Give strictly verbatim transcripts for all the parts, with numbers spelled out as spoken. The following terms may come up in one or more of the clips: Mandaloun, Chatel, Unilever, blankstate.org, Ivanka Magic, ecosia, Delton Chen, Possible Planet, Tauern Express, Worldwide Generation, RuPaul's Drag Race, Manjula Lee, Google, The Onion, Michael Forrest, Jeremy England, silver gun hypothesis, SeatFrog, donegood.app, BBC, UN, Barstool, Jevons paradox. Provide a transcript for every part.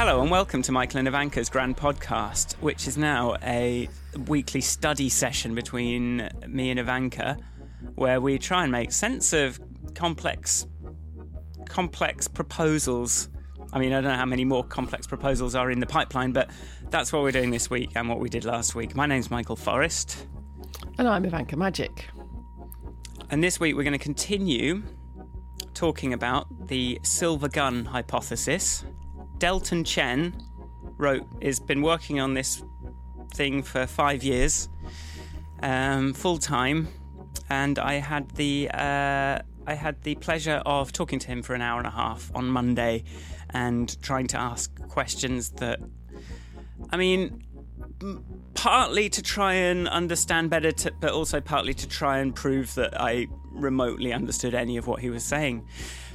Hello and welcome to Michael and Ivanka's Grand Podcast, which is now a weekly study session between me and Ivanka, where we try and make sense of complex, complex proposals. I mean, I don't know how many more complex proposals are in the pipeline, but that's what we're doing this week and what we did last week. My name's Michael Forrest. And I'm Ivanka Magic. And this week we're going to continue talking about the silver gun hypothesis. Delton Chen wrote, has been working on this thing for five years, um, full time, and I had the uh, I had the pleasure of talking to him for an hour and a half on Monday, and trying to ask questions that, I mean, partly to try and understand better, to, but also partly to try and prove that I remotely understood any of what he was saying.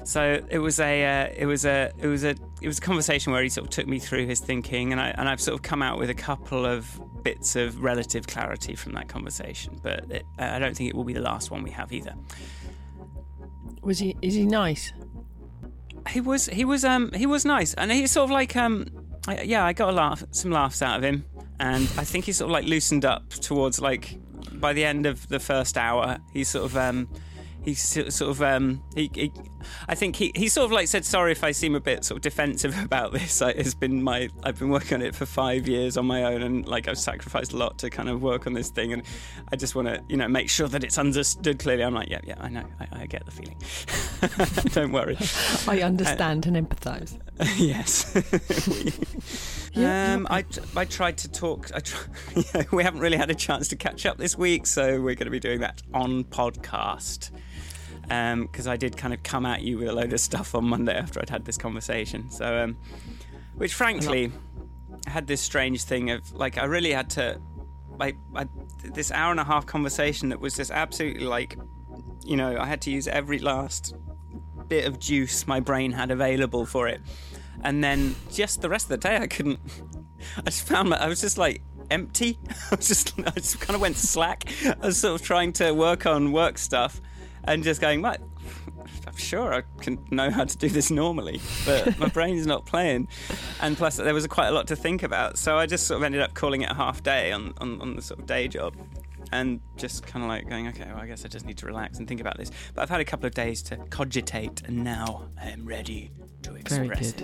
So it was a, uh, it was a, it was a, it was a conversation where he sort of took me through his thinking, and I and I've sort of come out with a couple of bits of relative clarity from that conversation. But it, I don't think it will be the last one we have either. Was he? Is he nice? He was. He was. Um. He was nice, and he's sort of like. Um. I, yeah, I got a laugh, some laughs out of him. And I think he sort of like loosened up towards like by the end of the first hour. He sort of um, he sort of um, he, he I think he, he sort of like said, sorry if I seem a bit sort of defensive about this. I, it's been my I've been working on it for five years on my own, and like I've sacrificed a lot to kind of work on this thing, and I just want to you know make sure that it's understood clearly. I'm like yeah yeah I know I, I get the feeling. Don't worry. I understand uh, and empathise. Yes. Um, I, I tried to talk. I try, yeah, we haven't really had a chance to catch up this week, so we're going to be doing that on podcast. Because um, I did kind of come at you with a load of stuff on Monday after I'd had this conversation. So, um, which frankly, I had this strange thing of like I really had to like I, this hour and a half conversation that was just absolutely like you know I had to use every last bit of juice my brain had available for it. And then just the rest of the day, I couldn't. I just found that I was just like empty. I was just, I just kind of went slack. I was sort of trying to work on work stuff, and just going, "What? I'm sure I can know how to do this normally, but my brain's not playing." And plus, there was quite a lot to think about, so I just sort of ended up calling it a half day on on, on the sort of day job, and just kind of like going, "Okay, well, I guess I just need to relax and think about this." But I've had a couple of days to cogitate, and now I am ready. To express it. I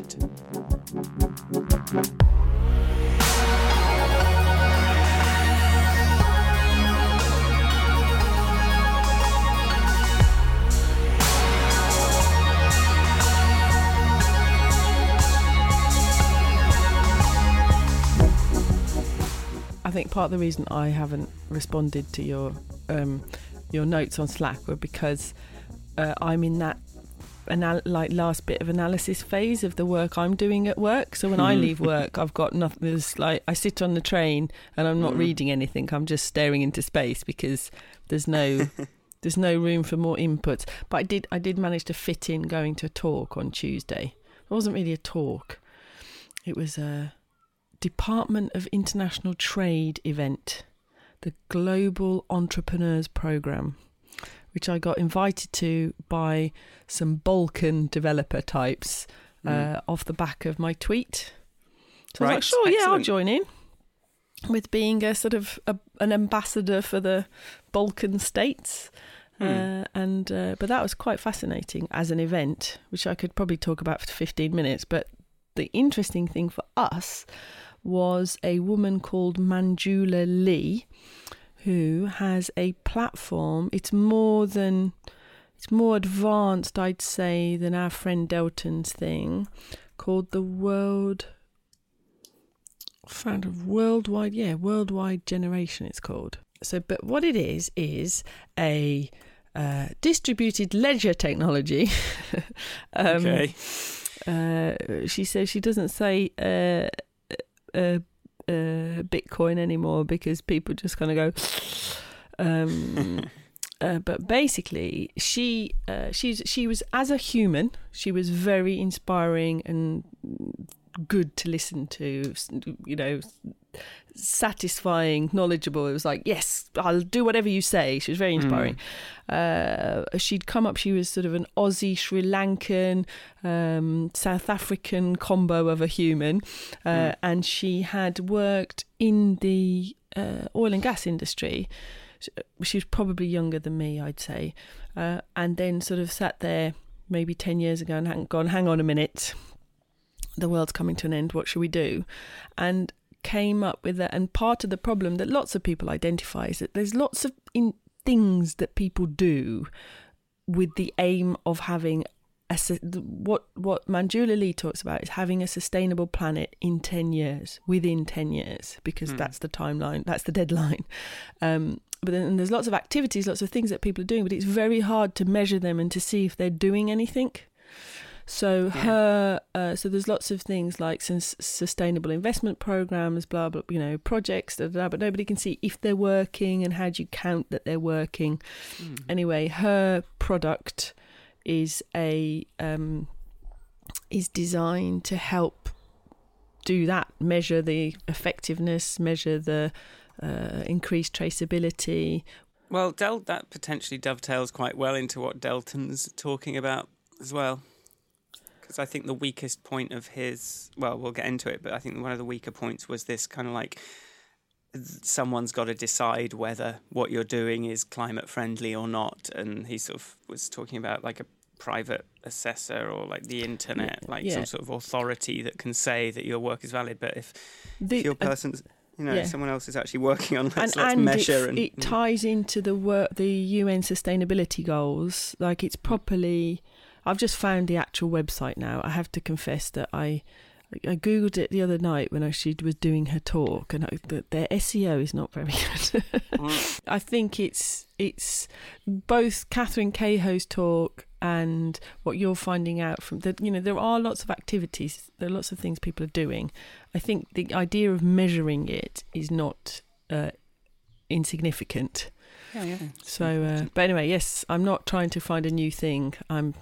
think part of the reason I haven't responded to your um, your notes on Slack were because uh, I'm in that Anal- like last bit of analysis phase of the work I'm doing at work. So when I leave work, I've got nothing. There's like I sit on the train and I'm not mm. reading anything. I'm just staring into space because there's no there's no room for more inputs. But I did I did manage to fit in going to a talk on Tuesday. It wasn't really a talk. It was a Department of International Trade event, the Global Entrepreneurs Programme, which I got invited to by some Balkan developer types uh, mm. off the back of my tweet. So right. I was like, sure, Excellent. yeah, I'll join in with being a sort of a, an ambassador for the Balkan states. Mm. Uh, and uh, but that was quite fascinating as an event, which I could probably talk about for fifteen minutes. But the interesting thing for us was a woman called Manjula Lee, who has a platform. It's more than, it's more advanced, I'd say, than our friend Delton's thing, called the World, found of Worldwide, yeah, Worldwide Generation it's called. So, but what it is, is a uh, distributed ledger technology. um, okay. Uh, she says she doesn't say, uh, uh, Uh, Bitcoin anymore because people just kind of go um, uh, but basically she uh, she's she was as a human she was very inspiring and good to listen to, you know, satisfying, knowledgeable. It was like, yes, I'll do whatever you say. She was very inspiring. Mm. Uh, she'd come up, she was sort of an Aussie, Sri Lankan, um, South African combo of a human. Uh, mm. And she had worked in the uh, oil and gas industry. She was probably younger than me, I'd say. Uh, and then sort of sat there maybe ten years ago and gone, hang on a minute, the world's coming to an end, what should we do? And came up with that. And part of the problem that lots of people identify is that there's lots of in- things that people do with the aim of having a su- what what Manjula Lee talks about is having a sustainable planet in ten years, within ten years, because mm. that's the timeline, that's the deadline. Um, but then there's lots of activities, lots of things that people are doing, but it's very hard to measure them and to see if they're doing anything. So yeah. her, uh, so there's lots of things like s- sustainable investment programs, blah, blah, you know, projects, blah, blah, but nobody can see if they're working and how do you count that they're working. Mm. Anyway, her product is a um, is designed to help do that, measure the effectiveness, measure the uh, increased traceability. Well, Del- that potentially dovetails quite well into what Delton's talking about as well. I think the weakest point of his, well, we'll get into it, but I think one of the weaker points was this kind of like, someone's got to decide whether what you're doing is climate friendly or not. And he sort of was talking about like a private assessor or like the internet, like yeah. some sort of authority that can say that your work is valid. But if, the, if your person's, you know, yeah. someone else is actually working on, let's, and, let's and measure. It, and it ties into the work, the U N sustainability goals, like it's properly... I've just found the actual website now. I have to confess that I I Googled it the other night when I, she was doing her talk, and I, the, their S E O is not very good. I think it's it's both Catherine Cahoe's talk and what you're finding out from the, you know, there are lots of activities. There are lots of things people are doing. I think the idea of measuring it is not uh, insignificant. Yeah, yeah. So, uh, but anyway, yes, I'm not trying to find a new thing. I'm...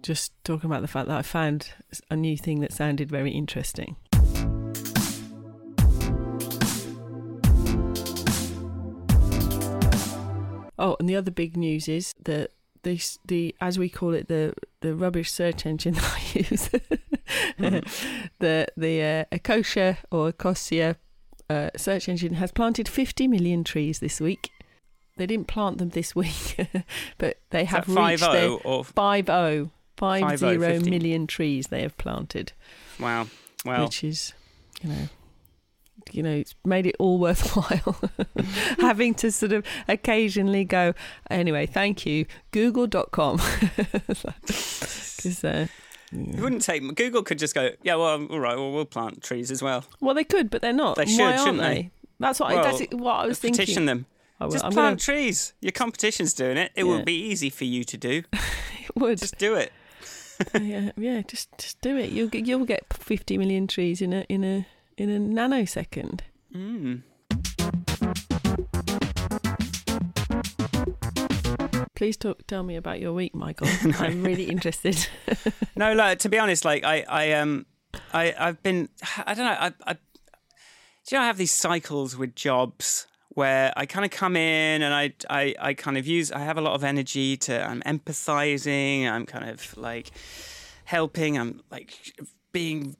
just talking about the fact that I found a new thing that sounded very interesting. Oh, and the other big news is that the, the as we call it, the, the rubbish search engine that I use, mm-hmm. the the uh, ecosia or ecosia uh, search engine has planted fifty million trees this week. They didn't plant them this week, but they have reached their five oh million trees they have planted. Wow. Wow. Which is, you know, you know, it's made it all worthwhile. Having to sort of occasionally go, anyway, thank you, google dot com. Because... uh, yeah. It wouldn't take... Google could just go, yeah, well, all right, well, we'll plant trees as well. Well, they could, but they're not. They should, Why shouldn't they? they? That's what, well, I, that's what I was thinking. Petition them. I will. Just I'm plant gonna... trees. Your competition's doing it. It yeah. would be easy for you to do. It would. Just do it. yeah, yeah. Just, just do it. You'll get, you'll get fifty million trees in a, in a, in a nanosecond. Mm. Please talk. Tell me about your week, Michael. no. I'm really interested. no, like to be honest, like I, I, um, I, I've been. I don't know. I, I, do you know? I have these cycles with jobs. Where I kind of come in and I, I, I kind of use, I have a lot of energy to, I'm empathizing, I'm kind of like helping, I'm like being,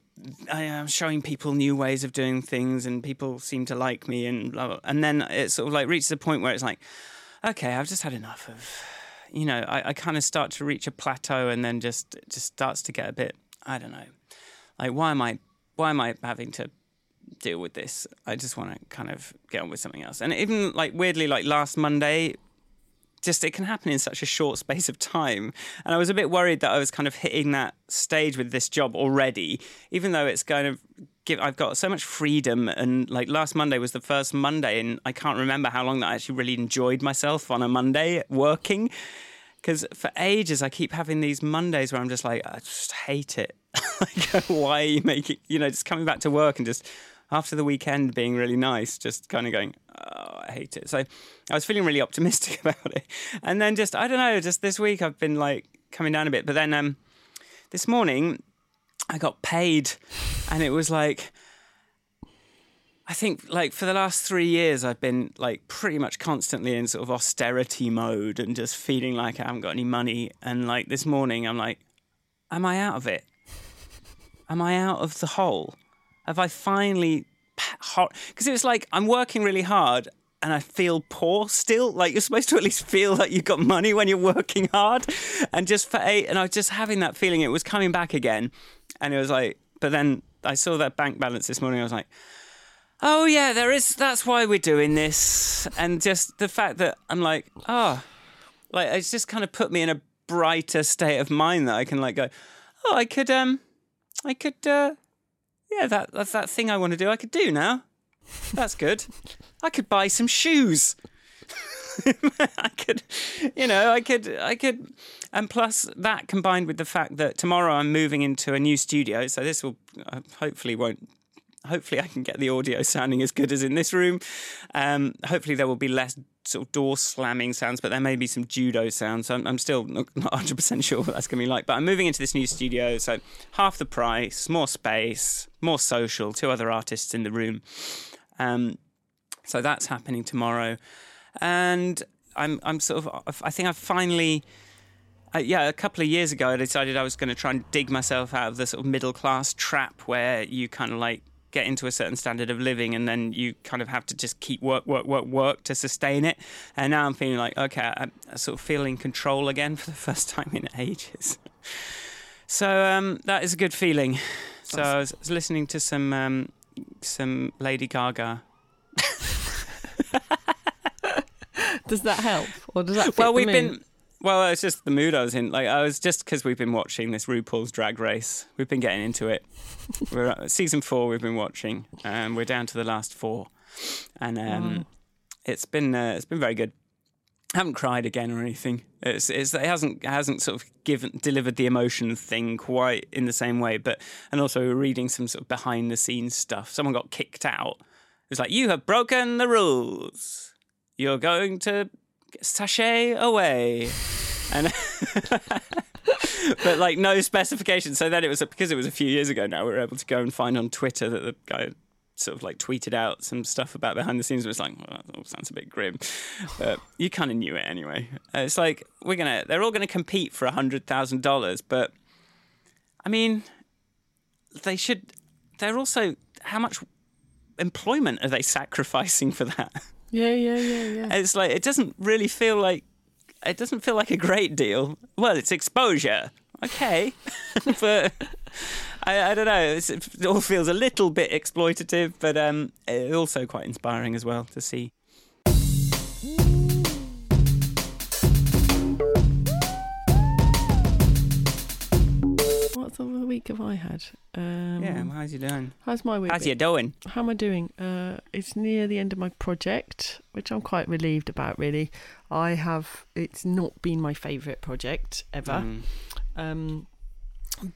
I am showing people new ways of doing things and people seem to like me and blah, blah. And then it sort of like reaches a point where it's like, okay, I've just had enough of, you know, I, I kind of start to reach a plateau and then just, it just starts to get a bit, I don't know, like why am I, why am I having to deal with this? I just want to kind of get on with something else. And even like weirdly, like last Monday, just it can happen in such a short space of time. And I was a bit worried that I was kind of hitting that stage with this job already, even though it's kind of give, I've got so much freedom. And like last Monday was the first Monday, and I can't remember how long that I actually really enjoyed myself on a Monday working. Because for ages, I keep having these Mondays where I'm just like, I just hate it. Like, why are you making, you know, just coming back to work and just after the weekend being really nice, just kind of going, oh, I hate it. So I was feeling really optimistic about it. And then just, I don't know, just this week I've been like coming down a bit. But then um, this morning I got paid and it was like, I think, like, for the last three years, I've been, like, pretty much constantly in sort of austerity mode and just feeling like I haven't got any money. And, like, this morning, I'm like, am I out of it? Am I out of the hole? Have I finally... Because it was like, I'm working really hard and I feel poor still. Like, you're supposed to at least feel like you've got money when you're working hard. And just for eight... And I was just having that feeling. It was coming back again. And it was like... But then I saw that bank balance this morning. I was like... Oh, yeah, there is. That's why we're doing this. And just the fact that I'm like, oh, like it's just kind of put me in a brighter state of mind that I can like go, oh, I could, um, I could, uh, yeah, that that's that thing I want to do. I could do now. That's good. I could buy some shoes. I could, you know, I could, I could. And plus that combined with the fact that tomorrow I'm moving into a new studio. So this will uh, hopefully won't. Hopefully I can get the audio sounding as good as in this room. Um, hopefully there will be less sort of door slamming sounds, but there may be some judo sounds. I'm, I'm still not one hundred percent sure what that's going to be like. But I'm moving into this new studio, so half the price, more space, more social, two other artists in the room. Um, so that's happening tomorrow. And I'm I'm sort of, I think I've finally... Uh, yeah, a couple of years ago I decided I was going to try and dig myself out of the sort of middle class trap where you kind of like, get into a certain standard of living and then you kind of have to just keep work, work, work, work to sustain it. And now I'm feeling like, okay, I, I sort of feel in control again for the first time in ages. So um, that is a good feeling. So awesome. I was, was listening to some um, some Lady Gaga. Does that help? Or does that fit well, we've been Well, it's just the mood I was in. Like, I was just because we've been watching this RuPaul's Drag Race. We've been getting into it. We're at season four. We've been watching, and um, we're down to the last four, and um, wow. it's been uh, it's been very good. I haven't cried again or anything. It's, it's it hasn't it hasn't sort of given delivered the emotion thing quite in the same way. But and also we're reading some sort of behind the scenes stuff. Someone got kicked out. It was like, you have broken the rules. You're going to. Sashay away, and but like no specification. So then it was because it was a few years ago now. We were able to go and find on Twitter that the guy sort of like tweeted out some stuff about behind the scenes. It was like, well, that all sounds a bit grim, but you kind of knew it anyway. It's like we're gonna, they're all gonna compete for a hundred thousand dollars, but I mean, they should. They're also how much employment are they sacrificing for that? Yeah, yeah, yeah, yeah. It's like, it doesn't really feel like, it doesn't feel like a great deal. Well, it's exposure. Okay. But I, I don't know, it's, it all feels a little bit exploitative, but um, it's also quite inspiring as well to see. What sort of a week have I had? Um, yeah, how's you doing? How's my week? How's you doing? How am I doing? Uh, it's near the end of my project, which I'm quite relieved about, really. I have, it's not been my favourite project ever. Mm. Um,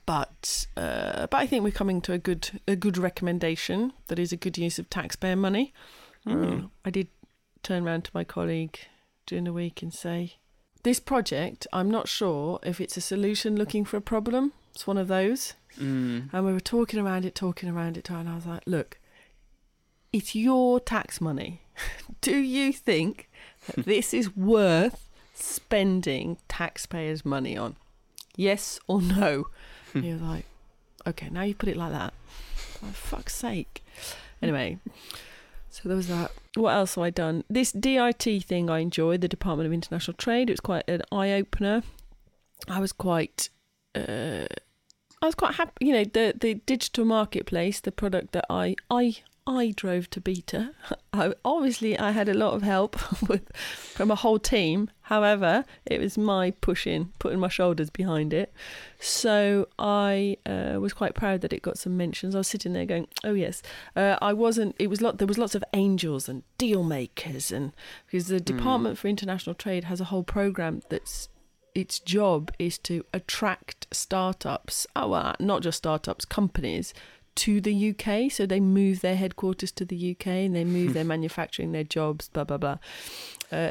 but uh, but I think we're coming to a good a good recommendation that is a good use of taxpayer money. Mm. Uh, I did turn round to my colleague during the week and say, this project, I'm not sure if it's a solution looking for a problem. It's one of those. Mm. And we were talking around it, talking around it. And I was like, look, it's your tax money. Do you think that this is worth spending taxpayers' money on? Yes or no? And he was like, okay, now you put it like that. For fuck's sake. Anyway, so there was that. What else have I done? This D I T thing I enjoyed, the Department of International Trade. It was quite an eye-opener. I was quite... Uh, I was quite happy, you know, the, the digital marketplace, the product that I I I drove to beta. I, obviously, I had a lot of help with, from a whole team. However, it was my pushing, putting my shoulders behind it. So I uh, was quite proud that it got some mentions. I was sitting there going, oh, yes. Uh, I wasn't, it was lot, there was lots of angels and deal makers. And because the Department mm. for International Trade has a whole program that's, its job is to attract startups, oh, well, not just startups, companies, to the U K. So they move their headquarters to the U K and they move their manufacturing, their jobs, blah, blah, blah. Uh,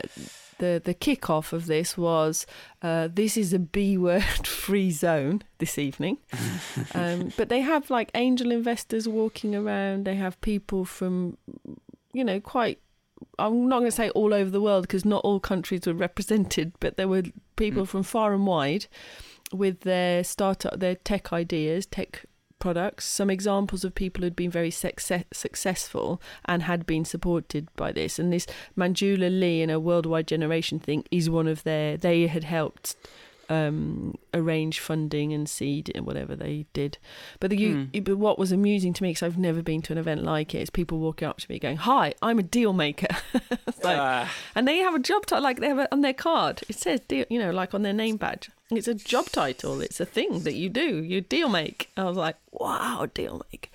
the, the kickoff of this was, uh, this is a B-word free zone this evening. um, but they have like angel investors walking around. They have people from, you know, quite, I'm not going to say all over the world because not all countries were represented, but there were people mm. from far and wide with their startup, their tech ideas, tech products, some examples of people who'd been very success- successful and had been supported by this. And this Manjula Lee in a Worldwide Generation thing is one of their, they had helped um, arrange funding and seed and whatever they did. But, the, mm. you, but what was amusing to me, because I've never been to an event like it, is people walking up to me going, hi, I'm a deal maker. like, uh. And they have a job title, like they have a, on their card, it says deal, you know, like on their name badge. It's a job title. It's a thing that you do. You deal make. I was like, wow, deal make.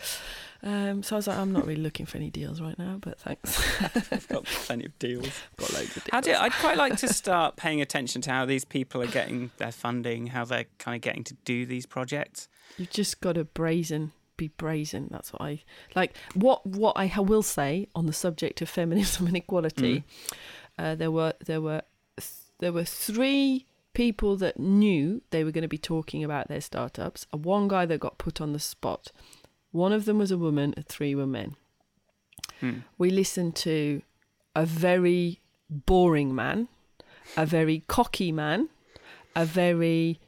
Um, so I was like, I'm not really looking for any deals right now, but thanks. I've got plenty of deals. I've got loads of deals. How do you, I'd quite like to start paying attention to how these people are getting their funding, how they're kind of getting to do these projects. You've just got to brazen, be brazen. That's what I like. What what I will say on the subject of feminism and equality, mm. uh, there were there were there were three. people that knew they were going to be talking about their startups, and one guy that got put on the spot. One of them was a woman and three were men. Hmm. We listened to a very boring man, a very cocky man, a very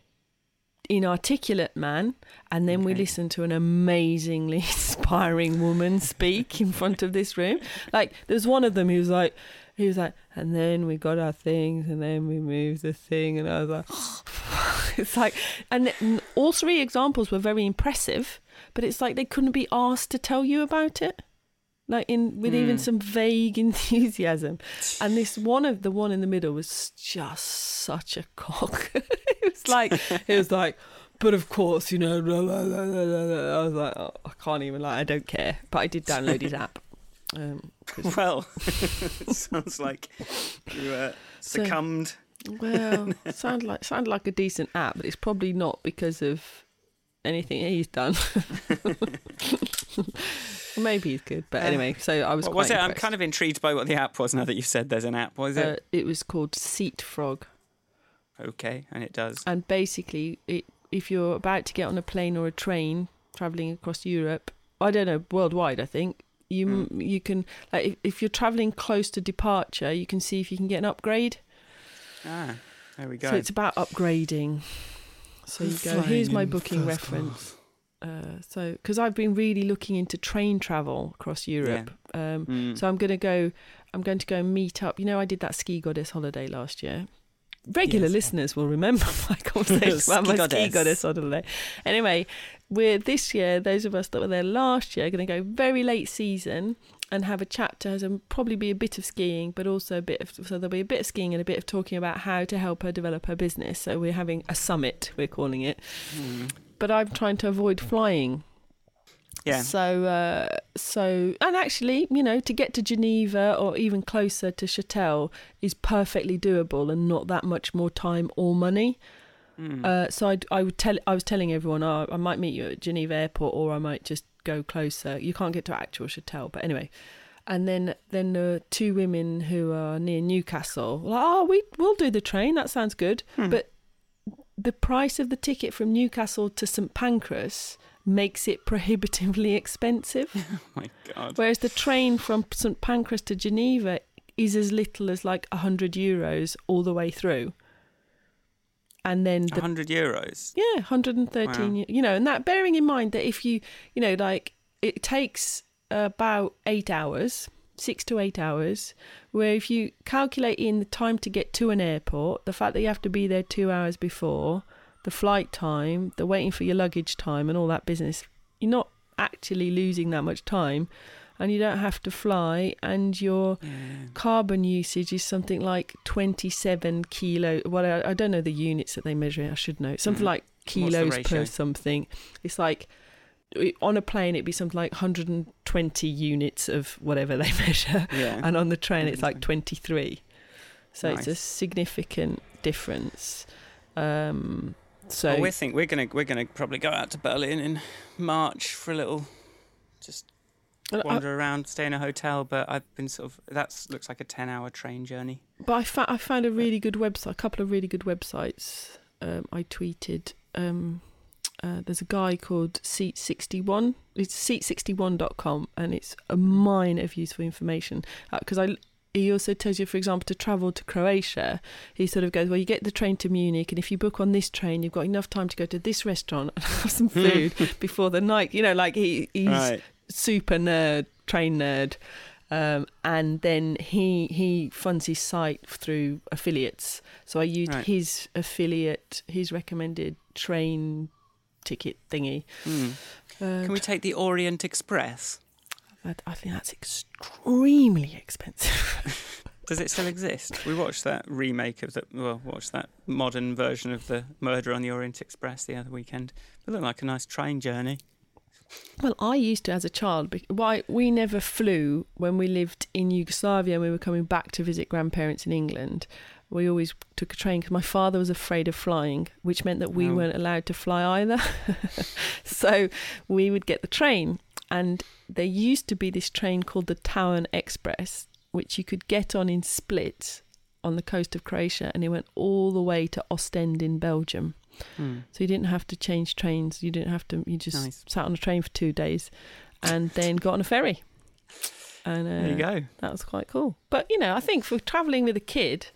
inarticulate man, and then okay. we listened to an amazingly inspiring woman speak in front of this room. Like, there's one of them who's like, He was like, and then we got our things, and then we moved the thing, and I was like, oh. It's like, and all three examples were very impressive, but it's like they couldn't be asked to tell you about it, like in with mm. even some vague enthusiasm. And this one of the one in the middle was just such a cock. It was like, it was like, but of course, you know, blah, blah, blah, blah, blah. I was like, oh, I can't even, like, I don't care, but I did download his app. Um, well, it sounds like you uh, succumbed. So, well, sound like sound like a decent app, but it's probably not because of anything he's done. Maybe he's good, but anyway. So I was. What quite was it? Impressed. I'm kind of intrigued by what the app was now that you've said there's an app. What is it? Uh, it was called SeatFrog. Okay, and it does. And basically, it, if you're about to get on a plane or a train traveling across Europe, I don't know, worldwide, I think. You mm. you can, like, if, if you're travelling close to departure, you can see if you can get an upgrade. Ah, there we go. So it's about upgrading. So you go, here's my booking reference. Uh, so because I've been really looking into train travel across Europe. Yeah. Um, mm. So I'm going to go, I'm going to go and meet up. You know, I did that Ski Goddess holiday last year. Regular yes. listeners will remember my conversation about my Ski Goddess holiday. Anyway, we're this year, those of us that were there last year are going to go very late season and have a chapter, and probably be a bit of skiing, but also a bit of, so there'll be a bit of skiing and a bit of talking about how to help her develop her business. So we're having a summit, we're calling it. Mm. But I'm trying to avoid flying. Yeah. So, uh, so, and actually, you know, to get to Geneva or even closer to Chatel is perfectly doable and not that much more time or money. Mm. Uh, so I'd, I would tell, I was telling everyone, oh, I might meet you at Geneva airport, or I might just go closer. You can't get to actual Chatel, but anyway. And then, then the two women who are near Newcastle, like, oh, we we'll do the train. That sounds good. Hmm. But the price of the ticket from Newcastle to Saint Pancras makes it prohibitively expensive. Oh my God. Whereas the train from Saint Pancras to Geneva is as little as like one hundred euros all the way through. And then the, one hundred euros? Yeah, one hundred thirteen. Wow. You know, and that, bearing in mind that if you, you know, like, it takes about eight hours, six to eight hours, where if you calculate in the time to get to an airport, the fact that you have to be there two hours before, the flight time, the waiting for your luggage time and all that business, you're not actually losing that much time, and you don't have to fly, and your yeah. carbon usage is something like twenty-seven kilo. Well, I, I don't know the units that they measure it. I should know. Something mm. like kilos per something. It's like, on a plane, it'd be something like one hundred twenty units of whatever they measure. Yeah. And on the train, it's like twenty-three. So nice. It's a significant difference. Um... So well, we think we're gonna we're gonna probably go out to Berlin in March for a little, just wander I, around, stay in a hotel, but I've been sort of, that looks like a ten hour train journey. But I, fa- I found a really good website, a couple of really good websites. Um, I tweeted, um, uh, there's a guy called seat sixty-one, it's seat sixty-one dot com, and it's a mine of useful information, because uh, I... He also tells you, for example, to travel to Croatia, he sort of goes, well, you get the train to Munich, and if you book on this train, you've got enough time to go to this restaurant and have some food before the night. You know, like he, he's right. super nerd, train nerd. Um, and then he he funds his site through affiliates. So I used right. his affiliate, his recommended train ticket thingy. Mm. Can we take the Orient Express? I think that's extremely expensive. Does it still exist? We watched that remake of the, well, watched that modern version of the Murder on the Orient Express the other weekend. It looked like a nice train journey. Well, I used to as a child. Why we never flew when we lived in Yugoslavia and we were coming back to visit grandparents in England. We always took a train because my father was afraid of flying, which meant that we oh. weren't allowed to fly either. So we would get the train. And there used to be this train called the Tauern Express, which you could get on in Split on the coast of Croatia, and it went all the way to Ostend in Belgium. Mm. So you didn't have to change trains. You didn't have to. You just nice. sat on a train for two days and then got on a ferry. And uh, there you go. That was quite cool. But, you know, I think for travelling with a kid,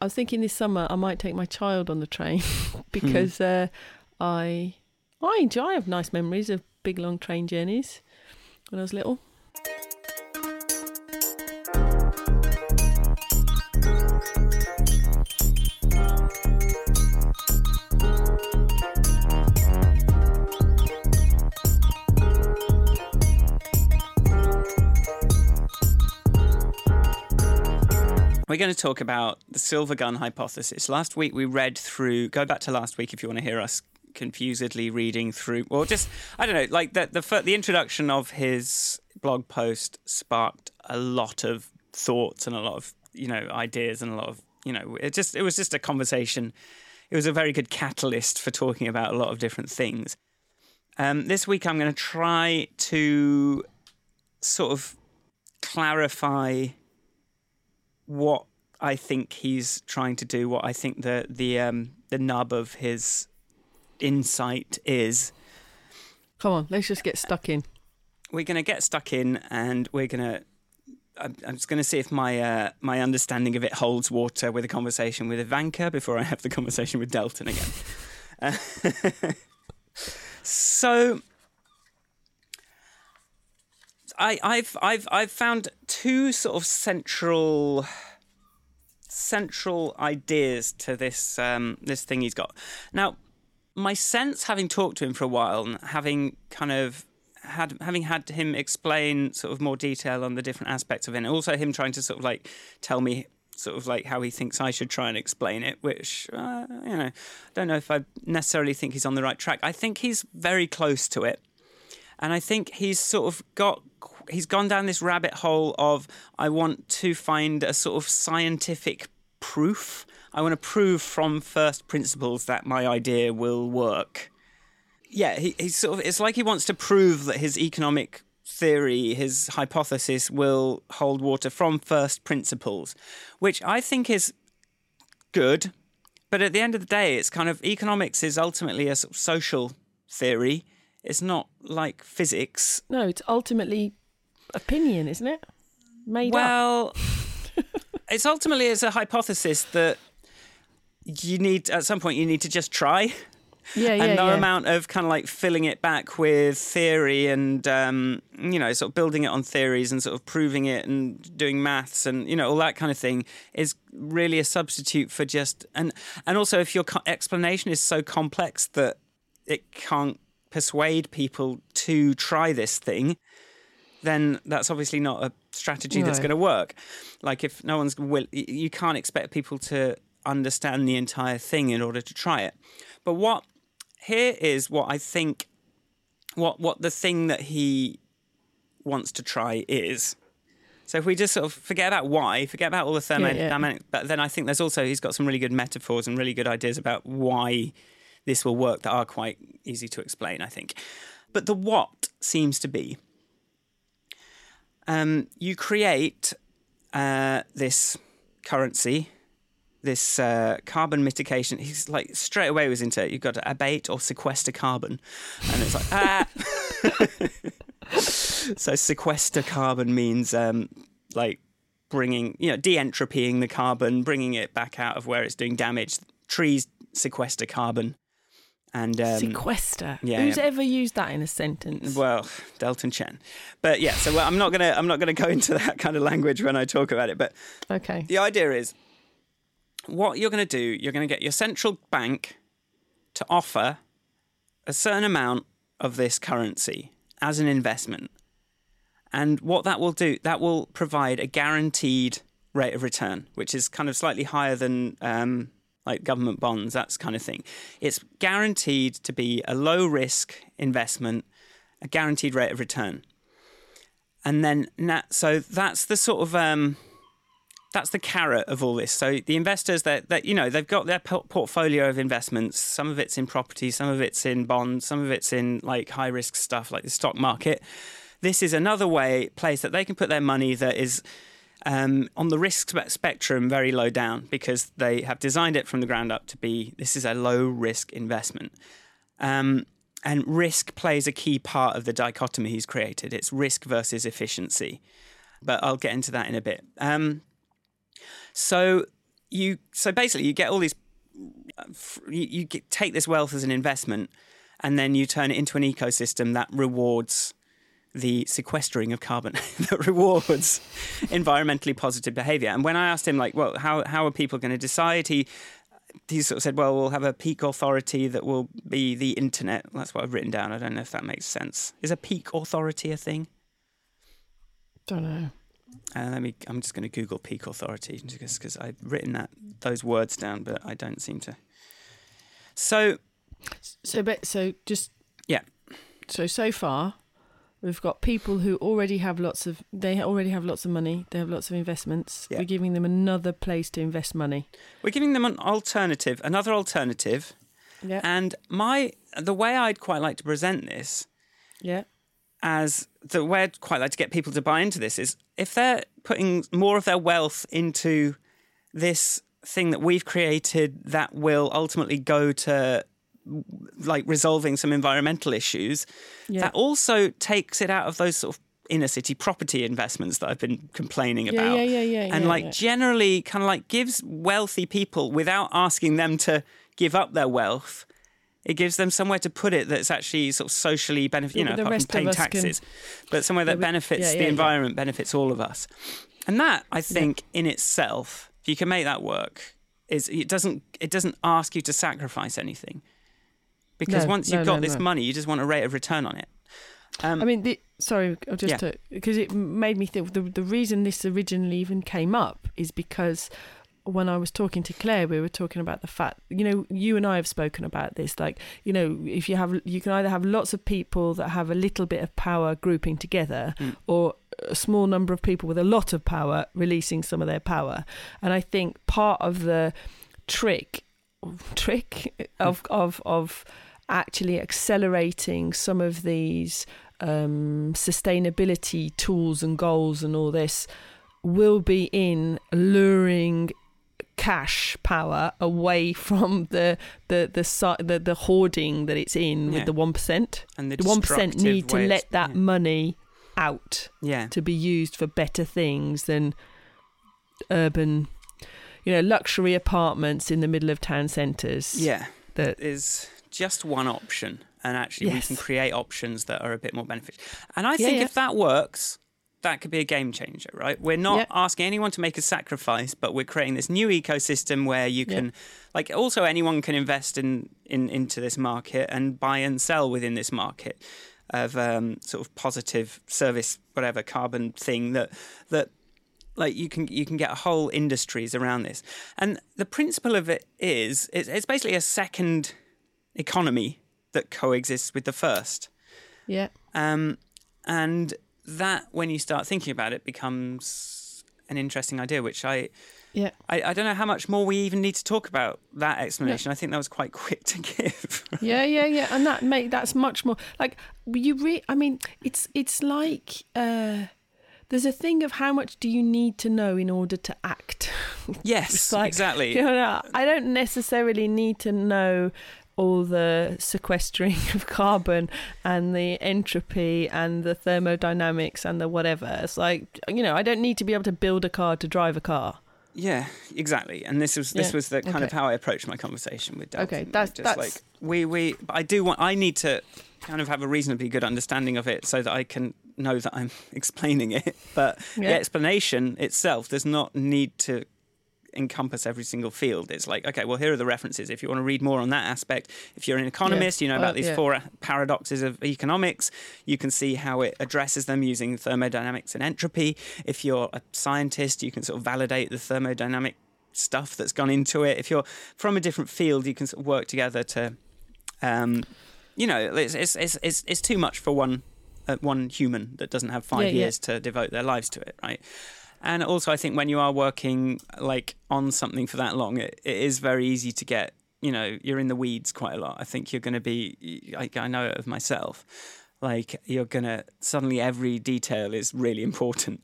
I was thinking this summer I might take my child on the train because mm. uh, I, I enjoy, I have nice memories of big, long train journeys. When I was little. We're going to talk about the silver gun hypothesis. Last week we read through, go back to last week if you want to hear us confusedly reading through, or just I don't know, like the the the introduction of his blog post sparked a lot of thoughts and a lot of, you know, ideas and a lot of, you know, it just it was just a conversation. It was a very good catalyst for talking about a lot of different things. Um, this week I'm going to try to sort of clarify what I think he's trying to do, what I think the the um, the nub of his insight is. Come on, let's just get stuck in. We're going to get stuck in, and we're going to. I'm, I'm just going to see if my uh, my understanding of it holds water with a conversation with Ivanka before I have the conversation with Delton again. uh, so, I, I've I've I've found two sort of central. central ideas to this um, this thing he's got now. My sense, having talked to him for a while and having kind of had having had him explain sort of more detail on the different aspects of it, and also him trying to sort of like tell me sort of like how he thinks I should try and explain it, which, uh, you know, I don't know if I necessarily think he's on the right track. I think he's very close to it. And I think he's sort of got, he's gone down this rabbit hole of, I want to find a sort of scientific proof. I want to prove from first principles that my idea will work. Yeah, he, he's sort of, it's like he wants to prove that his economic theory, his hypothesis will hold water from first principles, which I think is good. But at the end of the day, it's kind of, economics is ultimately a sort of social theory. It's not like physics. No, it's ultimately opinion, isn't it? Made well, up. Well, it's ultimately it's a hypothesis that you need, at some point, you need to just try. Yeah, yeah, And no yeah. amount of kind of like filling it back with theory and, um, you know, sort of building it on theories and sort of proving it and doing maths and, you know, all that kind of thing is really a substitute for just... And, and also, if your co- explanation is so complex that it can't persuade people to try this thing, then that's obviously not a strategy no. that's going to work. Like, if no one's... will, you can't expect people to... understand the entire thing in order to try it. But what here is what I think what what the thing that he wants to try is. So if we just sort of forget about why, forget about all the thermodynamics, yeah, yeah. but then I think there's also, he's got some really good metaphors and really good ideas about why this will work that are quite easy to explain, I think. But the what seems to be um, you create uh, this currency, this uh, carbon mitigation. He's like, straight away was into it. You've got to abate or sequester carbon. And it's like, ah. So sequester carbon means um, like bringing, you know, de-entropying the carbon, bringing it back out of where it's doing damage. Trees sequester carbon. And, um, sequester. Yeah, Who's yeah. ever used that in a sentence? Well, Delton Chen. But yeah, so well, I'm not gonna I'm not gonna go into that kind of language when I talk about it. But okay, the idea is, what you're gonna do, you're gonna get your central bank to offer a certain amount of this currency as an investment, and what that will do, that will provide a guaranteed rate of return, which is kind of slightly higher than. Um, like government bonds, that kind of thing. It's guaranteed to be a low-risk investment, a guaranteed rate of return. And then, that, so that's the sort of, um, that's the carrot of all this. So the investors, that, that you know, they've got their po- portfolio of investments. Some of it's in property, some of it's in bonds, some of it's in, like, high-risk stuff like the stock market. This is another way, place that they can put their money that is... Um, on the risk spectrum, very low down, because they have designed it from the ground up to be, this is a low-risk investment. Um, and risk plays a key part of the dichotomy he's created. It's risk versus efficiency. But I'll get into that in a bit. Um, so you, so basically, you get all these... You, you get, take this wealth as an investment, and then you turn it into an ecosystem that rewards... the sequestering of carbon that rewards environmentally positive behaviour. And when I asked him, like, well, how how are people going to decide? He he sort of said, well, we'll have a peak authority that will be the internet. That's what I've written down. I don't know if that makes sense. Is a peak authority a thing? Don't know. Uh, let me. I'm just going to Google peak authority just because I've written that those words down, but I don't seem to. So, so but so just yeah. So so far. We've got people who already have lots of, they already have lots of money. They have lots of investments. Yeah. We're giving them another place to invest money. We're giving them an alternative, another alternative. Yeah. And my, the way I'd quite like to present this, yeah, as the way I'd quite like to get people to buy into this is if they're putting more of their wealth into this thing that we've created that will ultimately go to, like, resolving some environmental issues, yeah. that also takes it out of those sort of inner city property investments that I've been complaining yeah, about. Yeah, yeah, yeah. And yeah, like yeah. generally kind of like gives wealthy people, without asking them to give up their wealth, it gives them somewhere to put it that's actually sort of socially benefit, you know, apart from paying taxes, can... but somewhere that yeah, benefits yeah, yeah, the yeah, environment, yeah. benefits all of us. And that, I think, yeah. in itself, if you can make that work, is it doesn't it doesn't ask you to sacrifice anything. Because no, once you've no, got no, this no. money, you just want a rate of return on it. Um, I mean, the, sorry, just because yeah. it made me think, the, the reason this originally even came up is because when I was talking to Claire, we were talking about the fact, you know, you and I have spoken about this, like, you know, if you have, you can either have lots of people that have a little bit of power grouping together mm. or a small number of people with a lot of power releasing some of their power. And I think part of the trick trick of of of actually accelerating some of these um, sustainability tools and goals and all this will be in luring cash power away from the the the the, the hoarding that it's in yeah. with the one percent. And the one percent need to let that yeah. money out yeah. to be used for better things than urban. You know, luxury apartments in the middle of town centres. Yeah, that is just one option. And actually, yes. we can create options that are a bit more beneficial. And I yeah, think yeah. if that works, that could be a game changer, right? We're not yeah. asking anyone to make a sacrifice, but we're creating this new ecosystem where you can, yeah. like, also anyone can invest in, in into this market and buy and sell within this market of um, sort of positive service, whatever, carbon thing that that. Like you can you can get whole industries around this. And the principle of it is, it's, it's basically a second economy that coexists with the first. Yeah. Um, and that, when you start thinking about it, becomes an interesting idea, which I, yeah. I, I don't know how much more we even need to talk about that explanation. Yeah. I think that was quite quick to give. yeah, yeah, yeah. And that make that's much more, like, you re- I mean, it's, it's like... Uh... there's a thing of how much do you need to know in order to act. Yes, like, exactly. You know, I don't necessarily need to know all the sequestering of carbon and the entropy and the thermodynamics and the whatever. It's like, you know, I don't need to be able to build a car to drive a car. Yeah, exactly. And this was this yeah. was the kind okay. of how I approached my conversation with Delton. Okay, that's just that's... like we we. I do want. I need to kind of have a reasonably good understanding of it so that I can know that I'm explaining it. But yeah. the explanation itself does not need to encompass every single field. It's like, okay, well, here are the references. If you want to read more on that aspect, if you're an economist, yeah. you know about uh, these yeah. four paradoxes of economics. You can see how it addresses them using thermodynamics and entropy. If you're a scientist, you can sort of validate the thermodynamic stuff that's gone into it. If you're from a different field, you can sort of work together to, um, you know, it's it's it's it's too much for one uh, one human that doesn't have five yeah, years yeah. to devote their lives to it, right? And also, I think when you are working like on something for that long, it, it is very easy to get, you know, you're in the weeds quite a lot. I think you're going to be, like, I know it of myself, like you're going to suddenly every detail is really important.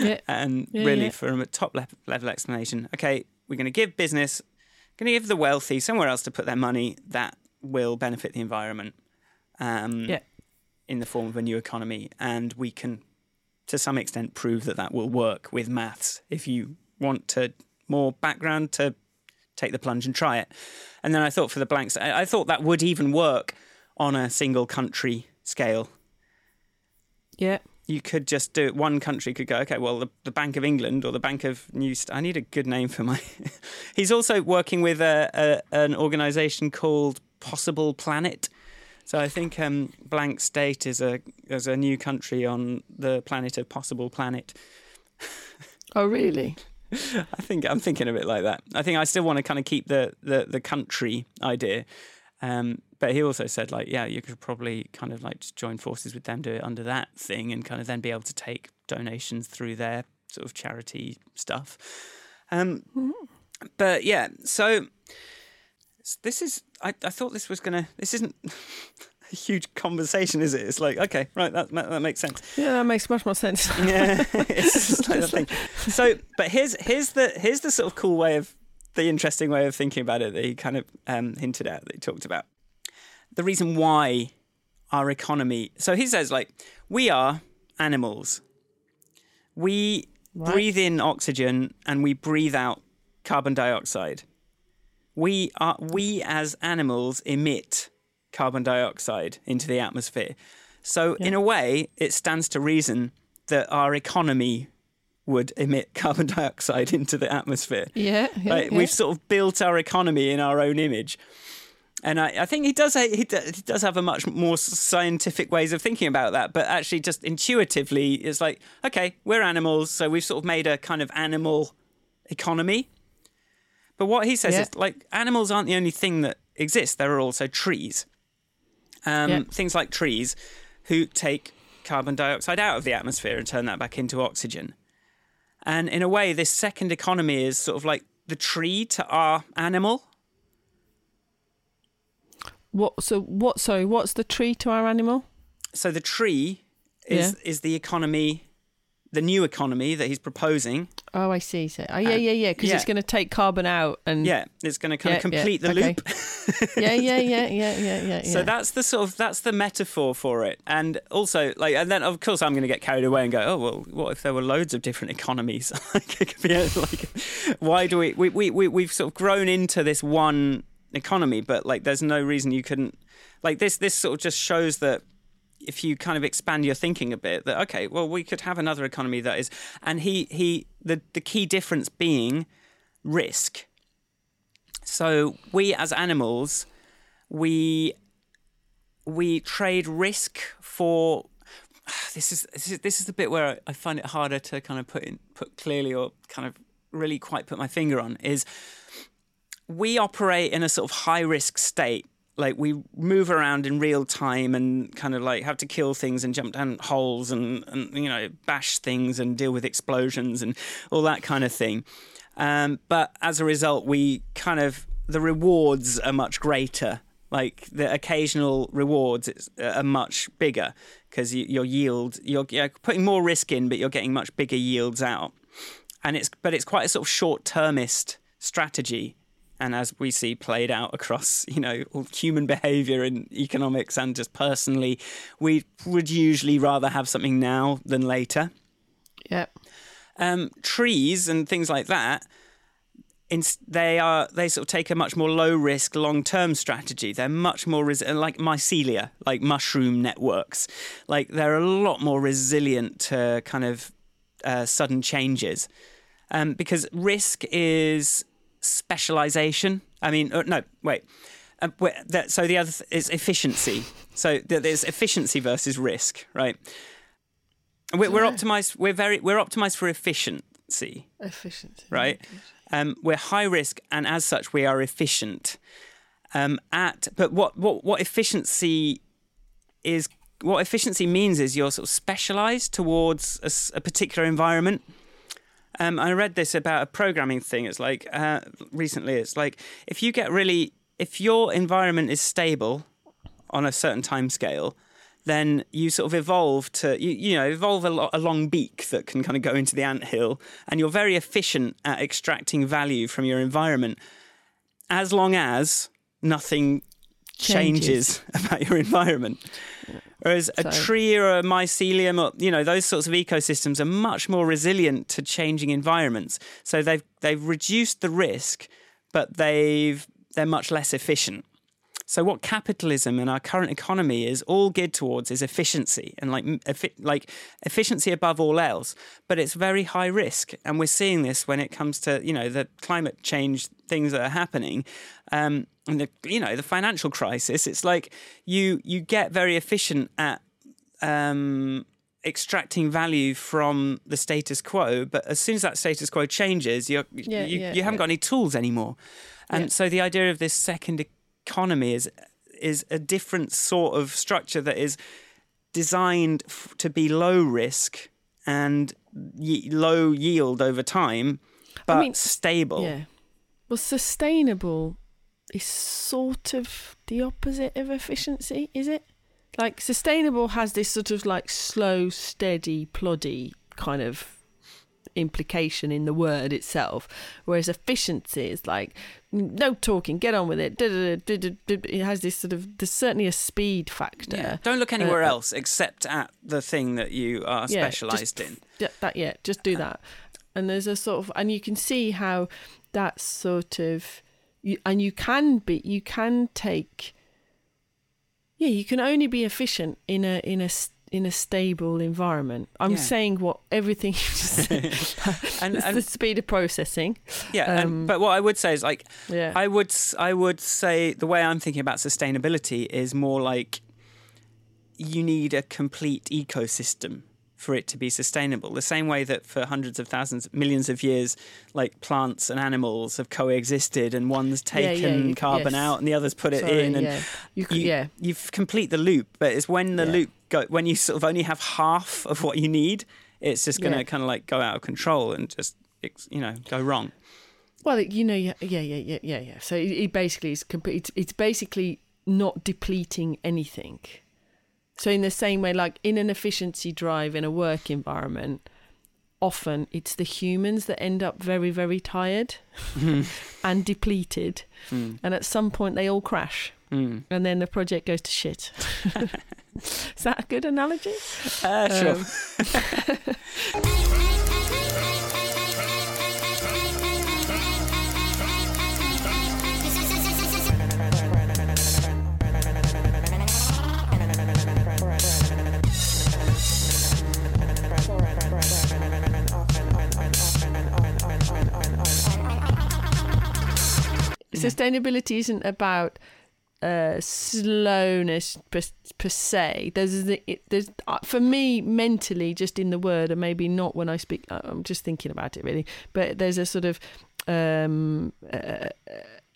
yeah. And yeah, really yeah. for a top le- level explanation, okay, we're going to give business, going to give the wealthy somewhere else to put their money that will benefit the environment um, yeah. in the form of a new economy. And we can, to some extent, prove that that will work with maths. If you want to more background, to take the plunge and try it. And then I thought for the blanks, I, I thought that would even work on a single country scale. Yeah. You could just do it. One country could go, okay, well, the, the Bank of England or the Bank of New... St- I need a good name for my... He's also working with a, a, an organisation called Possible Planet. So I think um, Blank State is a is a new country on the planet of Possible Planet. Oh, really? I think I'm thinking a bit like that. I think I still want to kind of keep the, the, the country idea. Um, but he also said, like, yeah, you could probably kind of like just join forces with them, do it under that thing, and kind of then be able to take donations through their sort of charity stuff. Um, mm-hmm. But yeah, so... This is, I, I thought this was going to, this isn't a huge conversation, is it? It's like, okay, right, that that, that makes sense. Yeah, that makes much more sense. Yeah, it's just like the thing. So, but here's here's the here's the sort of cool way of, the interesting way of thinking about it that he kind of um, hinted at, that he talked about. The reason why our economy, so he says, like, we are animals. We what? breathe in oxygen and we breathe out carbon dioxide. We are we as animals emit carbon dioxide into the atmosphere. So yeah. in a way, it stands to reason that our economy would emit carbon dioxide into the atmosphere. Yeah, yeah, like, yeah. We've sort of built our economy in our own image. And I, I think he does he does have a much more scientific ways of thinking about that, but actually just intuitively, it's like, okay, we're animals, so we've sort of made a kind of animal economy. But what he says yeah. is, like, animals aren't the only thing that exists. There are also trees. Um, yeah. Things like trees who take carbon dioxide out of the atmosphere and turn that back into oxygen. And in a way, this second economy is sort of like the tree to our animal. What? So what? Sorry, what's the tree to our animal? So the tree is yeah. is the economy... The new economy that he's proposing. Oh, I see. So, oh, yeah, yeah, yeah. Because yeah. it's going to take carbon out and yeah, it's going to kind yeah, of complete yeah. the okay. loop. yeah, yeah, yeah, yeah, yeah, yeah. So that's the sort of that's the metaphor for it. And also, like, and then of course I'm going to get carried away and go, oh well, what if there were loads of different economies? Like, it could be like, why do we we we we we've sort of grown into this one economy? But like, there's no reason you couldn't. Like this this sort of just shows that. If you kind of expand your thinking a bit, that, okay, well, we could have another economy that is... And he, he the, the key difference being risk. So we as animals, we we trade risk for... This is this is, this is the bit where I find it harder to kind of put in, put clearly or kind of really quite put my finger on, is we operate in a sort of high-risk state. Like, we move around in real time and kind of, like, have to kill things and jump down holes and, and you know, bash things and deal with explosions and all that kind of thing. Um, but as a result, we kind of... The rewards are much greater like the occasional rewards are much bigger because your yield, you're, you're putting more risk in, but you're getting much bigger yields out. And it's, but it's quite a sort of short-termist strategy. And as we see played out across, you know, all human behavior and economics and just personally, we would usually rather have something now than later. Yep. Um, trees and things like that, in, they are they sort of take a much more low-risk, long-term strategy. They're much more, resi- like mycelia, like mushroom networks. Like, they're a lot more resilient to kind of uh, sudden changes. Um, because risk is specialization. I mean, no, wait. Um, wait that, so the other th- is efficiency. So there's efficiency versus risk, right? We're, we're optimized. We're very. We're optimized for efficiency. Efficiency, right? Efficiency. Um, we're high risk, and as such, we are efficient. Um, at but what, what what efficiency is? What efficiency means is you're sort of specialized towards a, a particular environment. Um, I read this about a programming thing. It's like uh, recently. It's like if you get really, if your environment is stable on a certain time scale, then you sort of evolve to, you, you know, evolve a, lo- a long beak that can kind of go into the anthill, and you're very efficient at extracting value from your environment as long as nothing changes, changes about your environment. Yeah. Whereas so. a tree or a mycelium, or, you know, those sorts of ecosystems are much more resilient to changing environments. So they've they've reduced the risk, but they've they're much less efficient. So what capitalism and our current economy is all geared towards is efficiency and like efi- like efficiency above all else, but it's very high risk. And we're seeing this when it comes to, you know, the climate change things that are happening um, and, the, you know, the financial crisis. It's like you you get very efficient at um, extracting value from the status quo. But as soon as that status quo changes, you're, yeah, you, yeah, you haven't yeah. got any tools anymore. And yeah. so the idea of this second economy is is a different sort of structure that is designed f- to be low risk and y- low yield over time, but I mean, stable. Yeah. Well, sustainable is sort of the opposite of efficiency, is it? Like sustainable has this sort of like slow, steady, ploddy kind of implication in the word itself, whereas efficiency is like no talking, get on with it. It has this sort of, there's certainly a speed factor. Yeah. Don't look anywhere uh, else except at the thing that you are yeah, specialized just, in yeah that yeah just do that. And there's a sort of, and you can see how that sort of you, and you can be you can take yeah you can only be efficient in a in a in a stable environment. I'm yeah. saying what everything you just said. and, it's and, the speed of processing. Yeah, um, and, but what I would say is like, yeah. I would I would say the way I'm thinking about sustainability is more like you need a complete ecosystem for it to be sustainable. The same way that for hundreds of thousands, millions of years, like plants and animals have coexisted and one's taken yeah, yeah, you, carbon yes. out and the other's put Sorry, it in. And yeah. you, you, yeah. you complete the loop, but it's when the yeah. loop Go, when you sort of only have half of what you need, it's just going to yeah. kind of like go out of control and just, you know, go wrong. Well, you know, yeah, yeah, yeah, yeah, yeah. So it, it basically is complete. It's, it's basically not depleting anything. So in the same way, like in an efficiency drive in a work environment, often it's the humans that end up very, very tired and depleted, mm. and at some point they all crash, mm. and then the project goes to shit. Is that a good analogy? Uh, sure. Um, Sustainability isn't about Uh, slowness per, per se. There's, there's uh, for me mentally, just in the word, and maybe not when I speak. I'm just thinking about it really. But there's a sort of um, uh,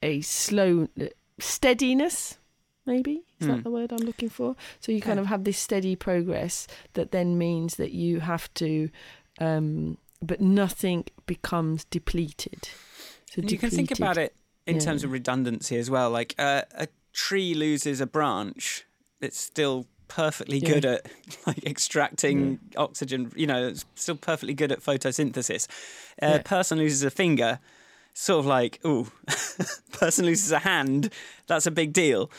a slow steadiness, maybe is mm. that the word I'm looking for? So you kind yeah. of have this steady progress that then means that you have to, um, but nothing becomes depleted. So depleted. You can think about it in yeah. terms of redundancy as well, like. Uh, a tree loses a branch, it's still perfectly yeah. good at like extracting yeah. oxygen, you know, it's still perfectly good at photosynthesis. A uh, yeah. person loses a finger, sort of like, ooh, person loses a hand, that's a big deal.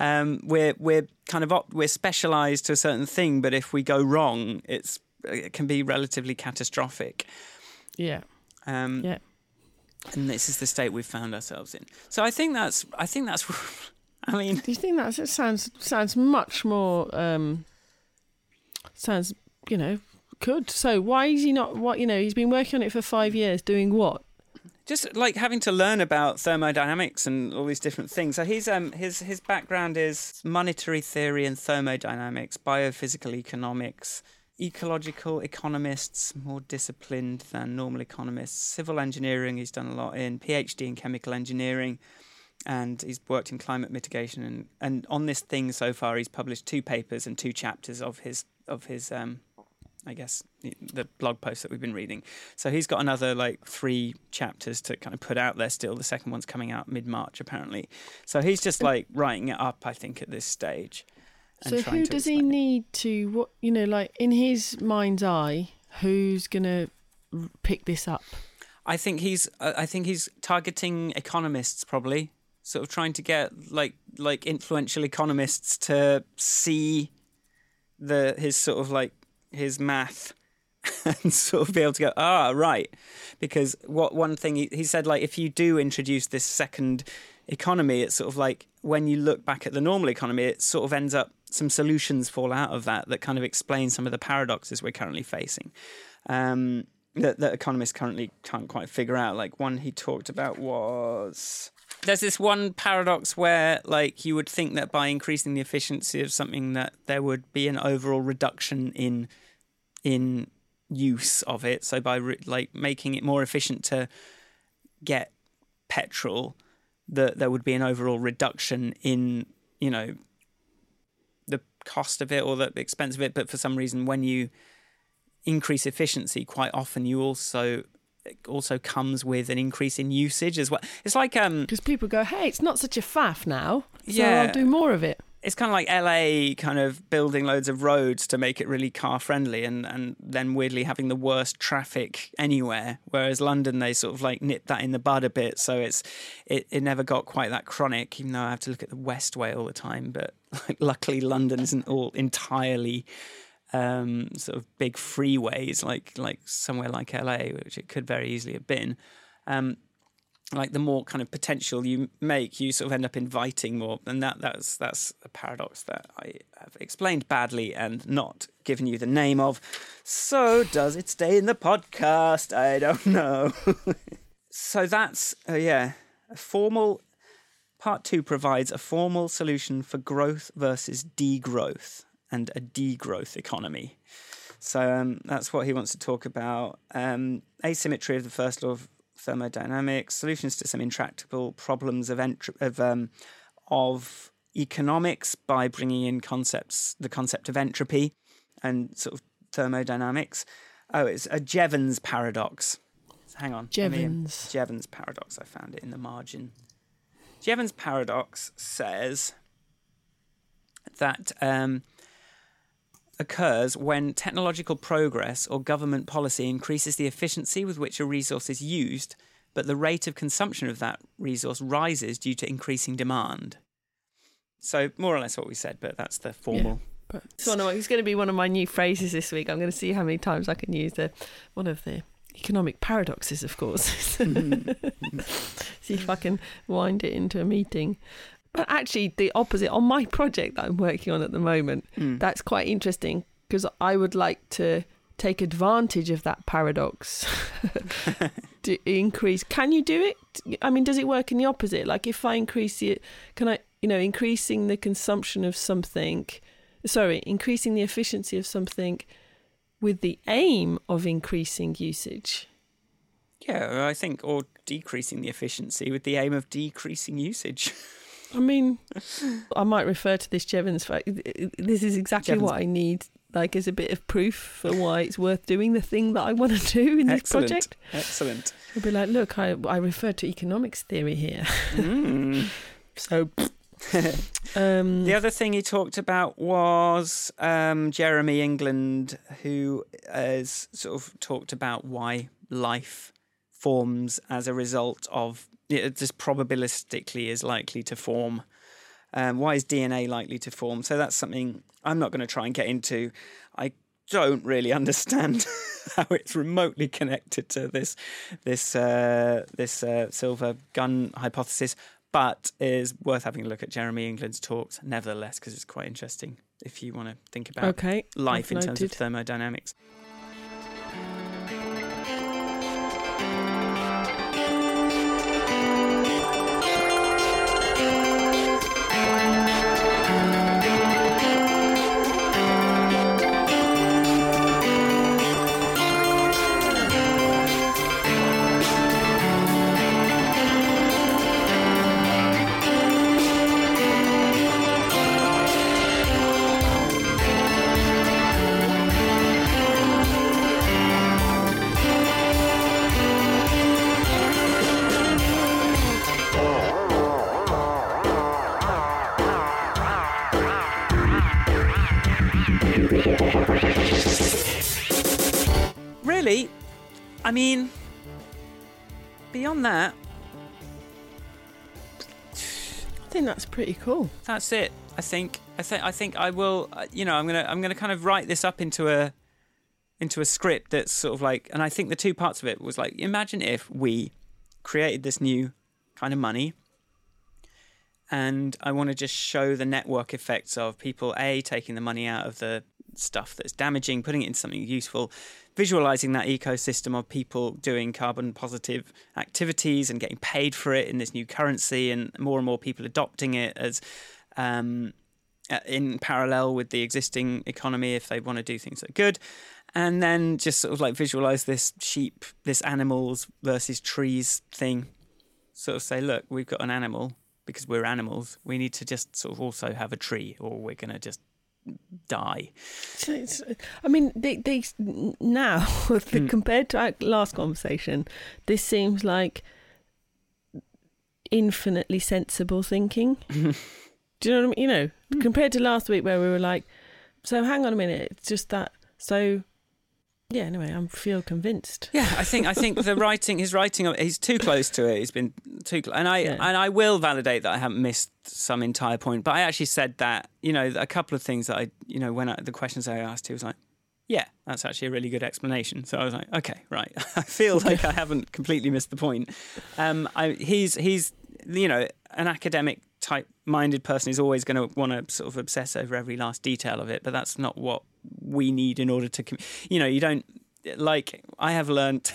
Um, we're we're kind of op- we're specialised to a certain thing, but if we go wrong, it's it can be relatively catastrophic. Yeah. Um, yeah. And this is the state we've found ourselves in. So I think that's I think that's. I mean, do you think that it sounds sounds much more um, sounds you know good? So why is he not what you know? He's been working on it for five years, doing what? Just like having to learn about thermodynamics and all these different things. So his um his his background is monetary theory and thermodynamics, biophysical economics, ecological economists, more disciplined than normal economists, civil engineering. He's done a lot in PhD in chemical engineering, and he's worked in climate mitigation. And, and on this thing so far, he's published two papers and two chapters of his of his um. I guess, the blog post that we've been reading. So he's got another, like, three chapters to kind of put out there still. The second one's coming out mid-March, apparently. So he's just, like, writing it up, I think, at this stage. And so who does he need to, what you know, like, in his mind's eye, who's going to pick this up? I think he's I think he's targeting economists, probably, sort of trying to get, like like, influential economists to see the his sort of, like, his math and sort of be able to go, ah, right. Because what one thing he, he said, like, if you do introduce this second economy, it's sort of like when you look back at the normal economy, it sort of ends up some solutions fall out of that that kind of explain some of the paradoxes we're currently facing um, that, that economists currently can't quite figure out. Like one he talked about was... There's this one paradox where, like, you would think that by increasing the efficiency of something that there would be an overall reduction in in use of it. So by, re- like, making it more efficient to get petrol, that there would be an overall reduction in, you know, the cost of it or the expense of it. But for some reason, when you increase efficiency, quite often you also... It also comes with an increase in usage as well. It's like... um Because people go, hey, it's not such a faff now, so yeah, I'll do more of it. It's kind of like L A kind of building loads of roads to make it really car-friendly and, and then weirdly having the worst traffic anywhere, whereas London, they sort of like nipped that in the bud a bit, so it's it, it never got quite that chronic, even though I have to look at the West Way all the time, but like, luckily London isn't all entirely... Um, sort of big freeways like like somewhere like L A, which it could very easily have been. Um, like the more kind of potential you make, you sort of end up inviting more, and that that's that's a paradox that I have explained badly and not given you the name of. So does it stay in the podcast? I don't know. So that's uh, yeah, a formal part two provides a formal solution for growth versus degrowth and a degrowth economy. So um, that's what he wants to talk about. Um, asymmetry of the first law of thermodynamics, solutions to some intractable problems of ent- of, um, of economics by bringing in concepts, the concept of entropy and sort of thermodynamics. Oh, it's a Jevons paradox. Hang on. Jevons. Me, Jevons paradox, I found it in the margin. Jevons paradox says that... Um, occurs when technological progress or government policy increases the efficiency with which a resource is used, but the rate of consumption of that resource rises due to increasing demand. So more or less what we said, but that's the formal. Yeah, but it's, one of my, it's going to be one of my new phrases this week. I'm going to see how many times I can use the one of the economic paradoxes, of course. See if I can wind it into a meeting. But actually, the opposite, on my project that I'm working on at the moment, mm. that's quite interesting because I would like to take advantage of that paradox to increase. Can you do it? I mean, does it work in the opposite? Like if I increase it, can I, you know, increasing the consumption of something, sorry, increasing the efficiency of something with the aim of increasing usage? Yeah, I think, or decreasing the efficiency with the aim of decreasing usage. I mean, I might refer to this Jevons fact. This is exactly Jevons. What I need, like, as a bit of proof for why it's worth doing the thing that I want to do in this Excellent. project. Excellent. I'll be like, look, I I refer to economics theory here. Mm. So, um, the other thing he talked about was um, Jeremy England, who has sort of talked about why life forms as a result of, it just probabilistically is likely to form. Um, why is D N A likely to form? So that's something I'm not going to try and get into. I don't really understand how it's remotely connected to this this uh, this uh, silver gun hypothesis, but is worth having a look at Jeremy England's talks, nevertheless, because it's quite interesting if you want to think about okay, life in terms of thermodynamics. I mean, beyond that, I think that's pretty cool. That's it. I think. I think. I think. I will. You know, I'm gonna. I'm gonna kind of write this up into a, into a script that's sort of like. And I think the two parts of it was like, imagine if we created this new kind of money, and I want to just show the network effects of people A, taking the money out of the stuff that's damaging, putting it into something useful, visualizing that ecosystem of people doing carbon positive activities and getting paid for it in this new currency, and more and more people adopting it as um, in parallel with the existing economy if they want to do things that are good. And then just sort of like visualize this sheep, this animals versus trees thing. Sort of say, look, we've got an animal because we're animals. We need to just sort of also have a tree, or we're going to just die. So it's, I mean, they, they now mm. compared to our last conversation, this seems like infinitely sensible thinking. Do you know what I mean? You know, mm. compared to last week where we were like, so hang on a minute, it's just that. So yeah, anyway, I feel convinced. Yeah, I think I think the writing, his writing, he's too close to it. He's been too close, and I yeah. and I will validate that I haven't missed some entire point. But I actually said that, you know, a couple of things that I, you know, when I, the questions I asked, he was like, yeah, that's actually a really good explanation. So I was like, okay, right. I feel like I haven't completely missed the point. Um, I, he's he's you know, an academic type minded person is always going to want to sort of obsess over every last detail of it, but that's not what we need in order to, you know, you don't, like I have learned,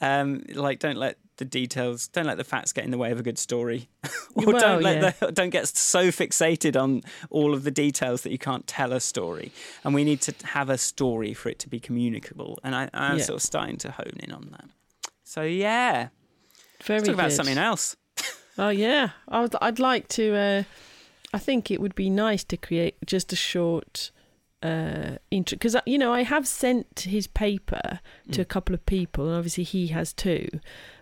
um, like don't let the details, don't let the facts get in the way of a good story. or well, don't let yeah. the, don't get so fixated on all of the details that you can't tell a story. And we need to have a story for it to be communicable. And I, I'm yeah. sort of starting to hone in on that. So yeah, Very let's talk good. about something else. Oh yeah, I'd, I'd like to, uh, I think it would be nice to create just a short uh intro, because you know I have sent his paper to mm. a couple of people, and obviously he has too,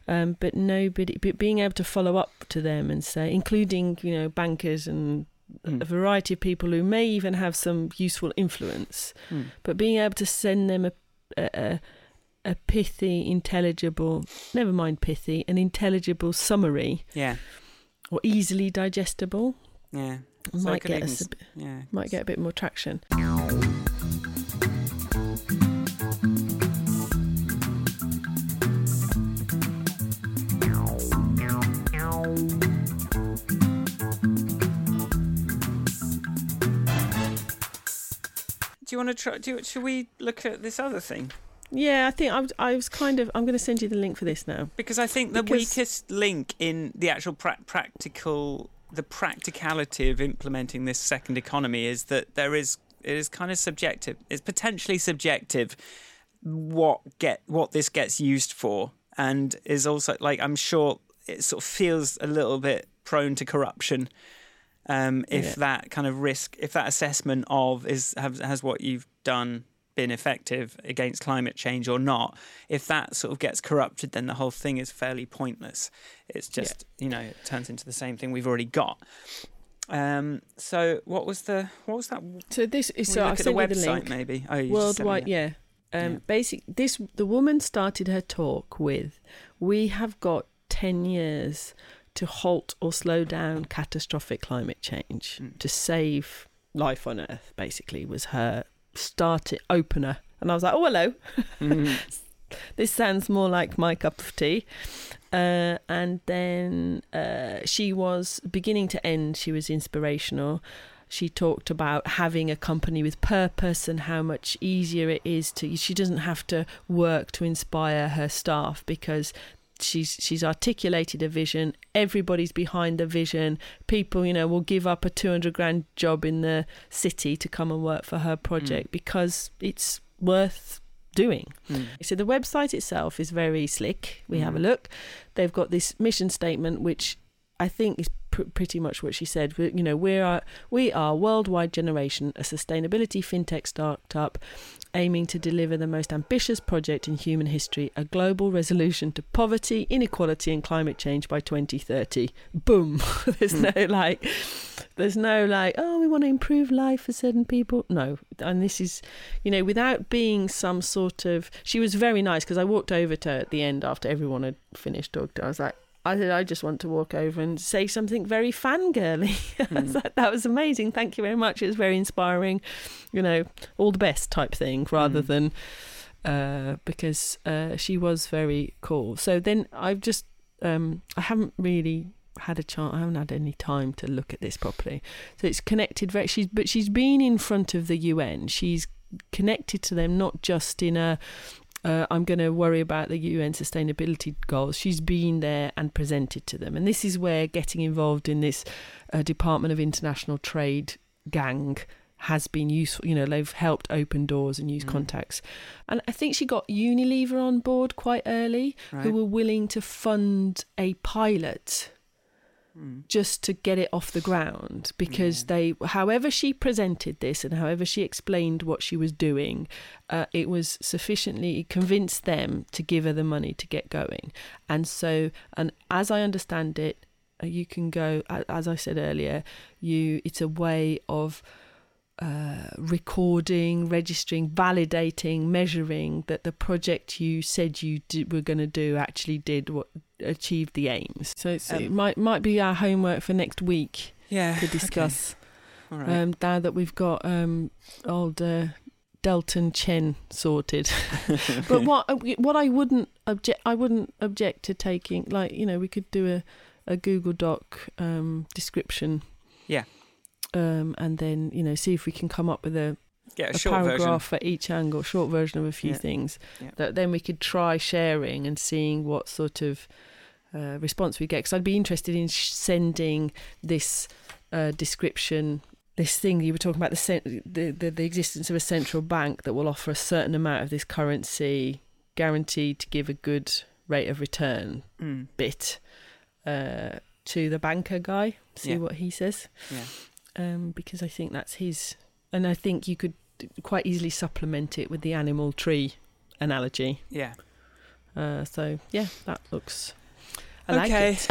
um but nobody, but being able to follow up to them and say, including, you know, bankers and mm. a variety of people who may even have some useful influence, mm. but being able to send them a a, a pithy, intelligible, never mind pithy, an intelligible summary, yeah, or easily digestible, yeah. So might get even, us a bit, yeah. might get a bit more traction. Do you want to try? Do should we look at this other thing? Yeah, I think I was, I was kind of. I'm going to send you the link for this now, because I think the because... weakest link in the actual pra- practical. the practicality of implementing this second economy is that there is, it is kind of subjective. It's potentially subjective what get what this gets used for, and is also like, I'm sure it sort of feels a little bit prone to corruption. Um, if yeah. that kind of risk, if that assessment of is have, has what you've done been effective against climate change or not, if that sort of gets corrupted, then the whole thing is fairly pointless. It's just, yeah. you know, it turns into the same thing we've already got. Um, so what was the what was that? So this is so I've sent you the link. Maybe oh, you worldwide, yeah. Um, yeah. Basic. This the woman started her talk with, "We have got ten years to halt or slow down catastrophic climate change mm. to save life on Earth." Basically, was her start it opener, and I was like, "Oh, hello." Mm. This sounds more like my cup of tea. Uh, and then uh, she was beginning to end. She was inspirational. She talked about having a company with purpose and how much easier it is to. She doesn't have to work to inspire her staff because she's she's articulated a vision. Everybody's behind the vision. People, you know, will give up a two hundred grand job in the city to come and work for her project mm. because it's worth doing. Mm. So the website itself is very slick. We mm. have a look. They've got this mission statement, which I think is pr- pretty much what she said. We, you know, we are we are Worldwide Generation, a sustainability fintech startup aiming to deliver the most ambitious project in human history, a global resolution to poverty, inequality and climate change by twenty thirty. Boom. There's mm. no like there's no like, oh, we want to improve life for certain people. No. And this is, you know, without being some sort of, she was very nice because I walked over to her at the end after everyone had finished talking to her. I was like, I said, I just want to walk over and say something very fangirly. Mm. I was like, that was amazing. Thank you very much. It was very inspiring. You know, all the best type thing rather mm. than uh, because uh, she was very cool. So then I've just, um, I haven't really had a chance. I haven't had any time to look at this properly. So it's connected. Very, she's, but she's been in front of the U N. She's connected to them, not just in a, Uh, I'm going to worry about the U N sustainability goals. She's been there and presented to them. And this is where getting involved in this uh, Department of International Trade gang has been useful. You know, they've helped open doors and use mm. contacts. And I think she got Unilever on board quite early, right. who were willing to fund a pilot mm. just to get it off the ground. Because yeah. they, however she presented this and however she explained what she was doing, Uh, it was sufficiently it convinced them to give her the money to get going. And so, and as I understand it, you can go, as I said earlier, you it's a way of uh, recording, registering, validating, measuring that the project you said you did, were going to do actually did what achieved the aims. So it's, um, it might might be our homework for next week yeah, to discuss. Okay. All right. Um, now that we've got um, old... Uh, Delton Chen sorted, but what what I wouldn't object I wouldn't object to taking, like, you know, we could do a, a Google Doc um, description, yeah, um, and then, you know, see if we can come up with a, yeah, a, a paragraph version. For each angle, short version of a few yeah. things yeah. that then we could try sharing and seeing what sort of uh, response we get. Because I'd be interested in sh- sending this uh, description. This thing you were talking about, the, the the existence of a central bank that will offer a certain amount of this currency guaranteed to give a good rate of return mm. bit uh, to the banker guy, see yeah. what he says. Yeah. Um, because I think that's his... And I think you could quite easily supplement it with the animal tree analogy. Yeah. Uh, so, yeah, that looks... I okay. like it.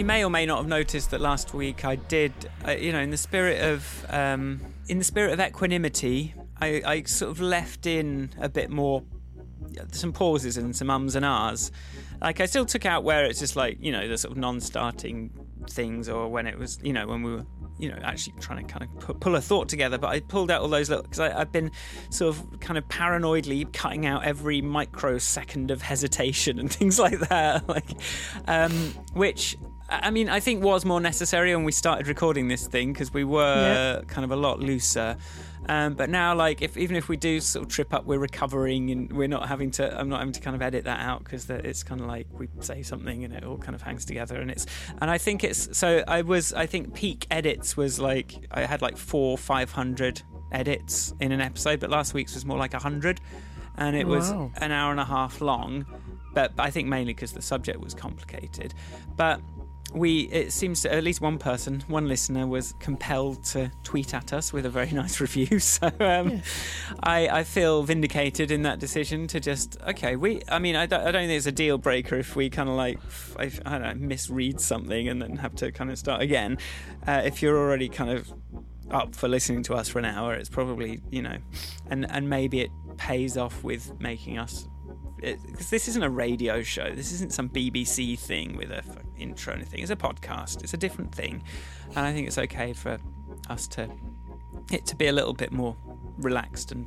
You may or may not have noticed that last week I did, uh, you know, in the spirit of um, in the spirit of equanimity, I, I sort of left in a bit more, some pauses and some ums and ahs. Like, I still took out where it's just like, you know, the sort of non-starting things, or when it was, you know, when we were, you know, actually trying to kind of pu- pull a thought together. But I pulled out all those little, because I've been sort of kind of paranoidly cutting out every microsecond of hesitation and things like that, like, um, which... I mean, I think was more necessary when we started recording this thing, because we were yeah. kind of a lot looser. Um, but now, like, if even if we do sort of trip up, we're recovering and we're not having to. I'm not having to kind of edit that out, because it's kind of like we say something and it all kind of hangs together. And it's and I think it's so. I was I think peak edits was like I had like four, five hundred edits in an episode, but last week's was more like a hundred, and it wow. was an hour and a half long. But I think mainly because the subject was complicated, but. we, it seems to, at least one person, one listener was compelled to tweet at us with a very nice review. So um, yeah. I, I feel vindicated in that decision to just, okay, we, I mean, I don't, I don't think it's a deal breaker if we kind of like, if, I don't know, misread something and then have to kind of start again. Uh, if you're already kind of up for listening to us for an hour, it's probably, you know, and, and maybe it pays off with making us, because this isn't a radio show, this isn't some B B C thing with a f- intro and a thing. It's a podcast, it's a different thing, and I think it's okay for us to it to be a little bit more relaxed, and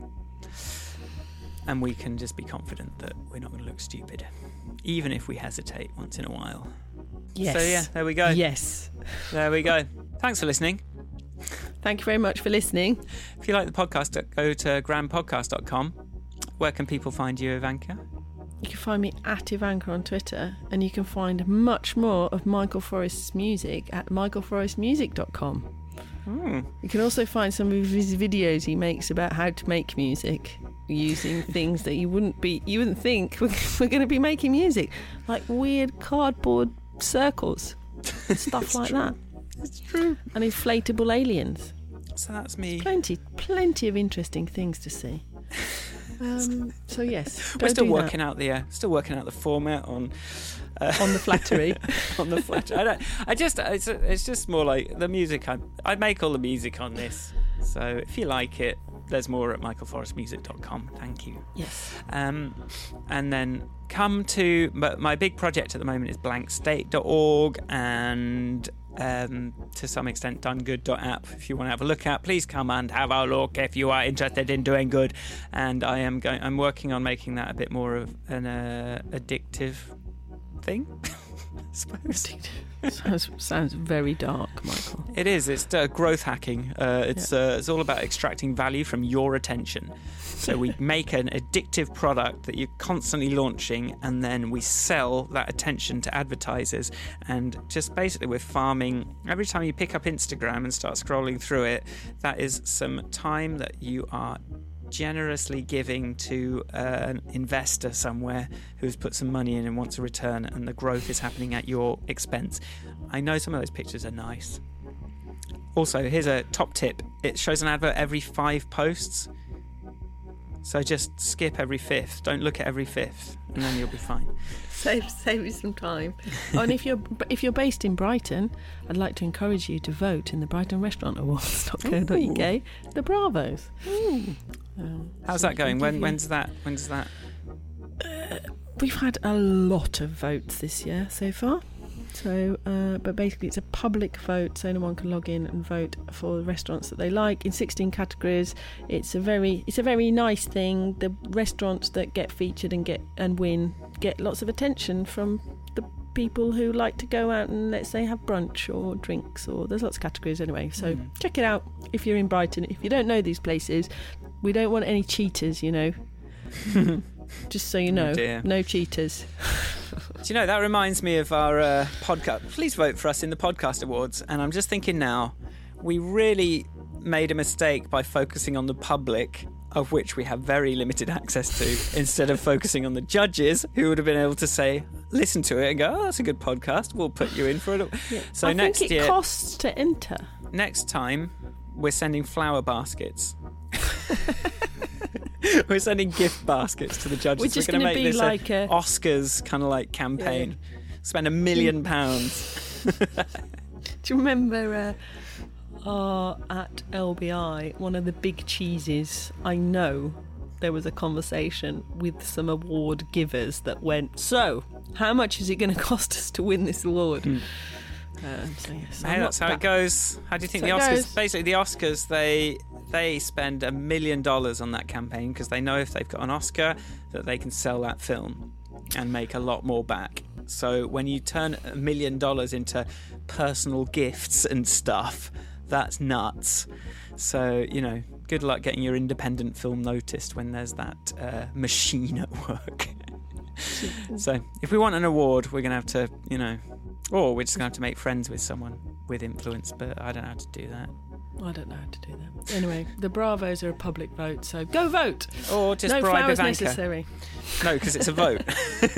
and we can just be confident that we're not going to look stupid, even if we hesitate once in a while. Yes. So yeah, there we go. Yes. There we go. Thanks for listening. Thank you very much for listening. If you like the podcast, go to grand podcast dot com. Where can people find you, Ivanka? You can find me at Ivanka on Twitter, and you can find much more of Michael Forrest's music at michael forrest music dot com. Mm. You can also find some of his videos he makes about how to make music using things that you wouldn't be, you wouldn't think we're, we're going to be making music, like weird cardboard circles and stuff like true. that. It's true. And inflatable aliens. So that's me. There's plenty, plenty of interesting things to see. Um, so yes, we're still working that. out the uh, still working out the format on uh, on the flattery on the flattery. I don't. I just it's it's just more like the music. I I make all the music on this. So if you like it, there's more at michael forrest music dot com. Thank you. Yes. Um, and then come to my, my big project at the moment is blank state dot org and. Um, to some extent done good dot app if you want to have a look at. Please come and have a look if you are interested in doing good. And I am going, I'm working on making that a bit more of an uh, addictive thing. Addictive. sounds, sounds very dark, Michael. It is. It's uh, growth hacking. Uh, it's yeah. uh, it's all about extracting value from your attention. So we make an addictive product that you're constantly launching, and then we sell that attention to advertisers. And just basically, we're farming. Every time you pick up Instagram and start scrolling through it, that is some time that you are generously giving to uh, an investor somewhere who's put some money in and wants a return, and the growth is happening at your expense. I know some of those pictures are nice. Also, here's a top tip. It shows an advert every five posts. So just skip every fifth. Don't look at every fifth, and then you'll be fine. Save save you some time. Oh, and if you're if you're based in Brighton, I'd like to encourage you to vote in the Brighton Restaurant Awards. dot co dot U K The Bravos. Mm. Um, How's so that going? When you... when's that? When's that? Uh, we've had a lot of votes this year so far. So, uh, but basically it's a public vote, so anyone can log in and vote for the restaurants that they like in sixteen categories. It's a very, it's a very nice thing. The restaurants that get featured and get and win get lots of attention from the people who like to go out and, let's say, have brunch or drinks, or there's lots of categories anyway. So mm. check it out if you're in Brighton. If you don't know these places, we don't want any cheaters, you know. Just so you know, oh no cheaters. Do you know, that reminds me of our uh, podcast. Please vote for us in the podcast awards. And I'm just thinking now, we really made a mistake by focusing on the public, of which we have very limited access to, instead of focusing on the judges, who would have been able to say, listen to it and go, oh, that's a good podcast, we'll put you in for it. Yeah. So I next think it year, costs to enter. Next time, we're sending flower baskets. We're sending gift baskets to the judges. We're just going to make this like a Oscars kind of like campaign. Yeah. Spend a million pounds. Do you remember uh, uh, at L B I, one of the big cheeses? I know there was a conversation with some award givers that went, so, how much is it going to cost us to win this award? Hmm. Uh, so yes, hey, that's how that. it goes. How do you think so the Oscars? Goes. Basically, the Oscars they they spend a million dollars on that campaign because they know if they've got an Oscar that they can sell that film and make a lot more back. So when you turn a million dollars into personal gifts and stuff, that's nuts. So you know, good luck getting your independent film noticed when there's that uh, machine at work. So if we want an award, we're gonna have to, you know. Or we're just going to have to make friends with someone with influence, but I don't know how to do that. I don't know how to do that. Anyway, the Bravos are a public vote, so go vote! Or just no bribe Ivanka. No flowers necessary. No, because it's a vote.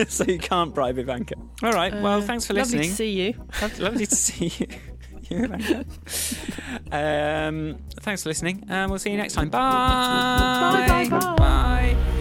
So you can't bribe Ivanka. All right. Uh, well, thanks for listening. Lovely to see you. Lovely to see you. You, Ivanka. Um, thanks for listening. And we'll see you next time. Bye. Bye. Bye. Bye. Bye.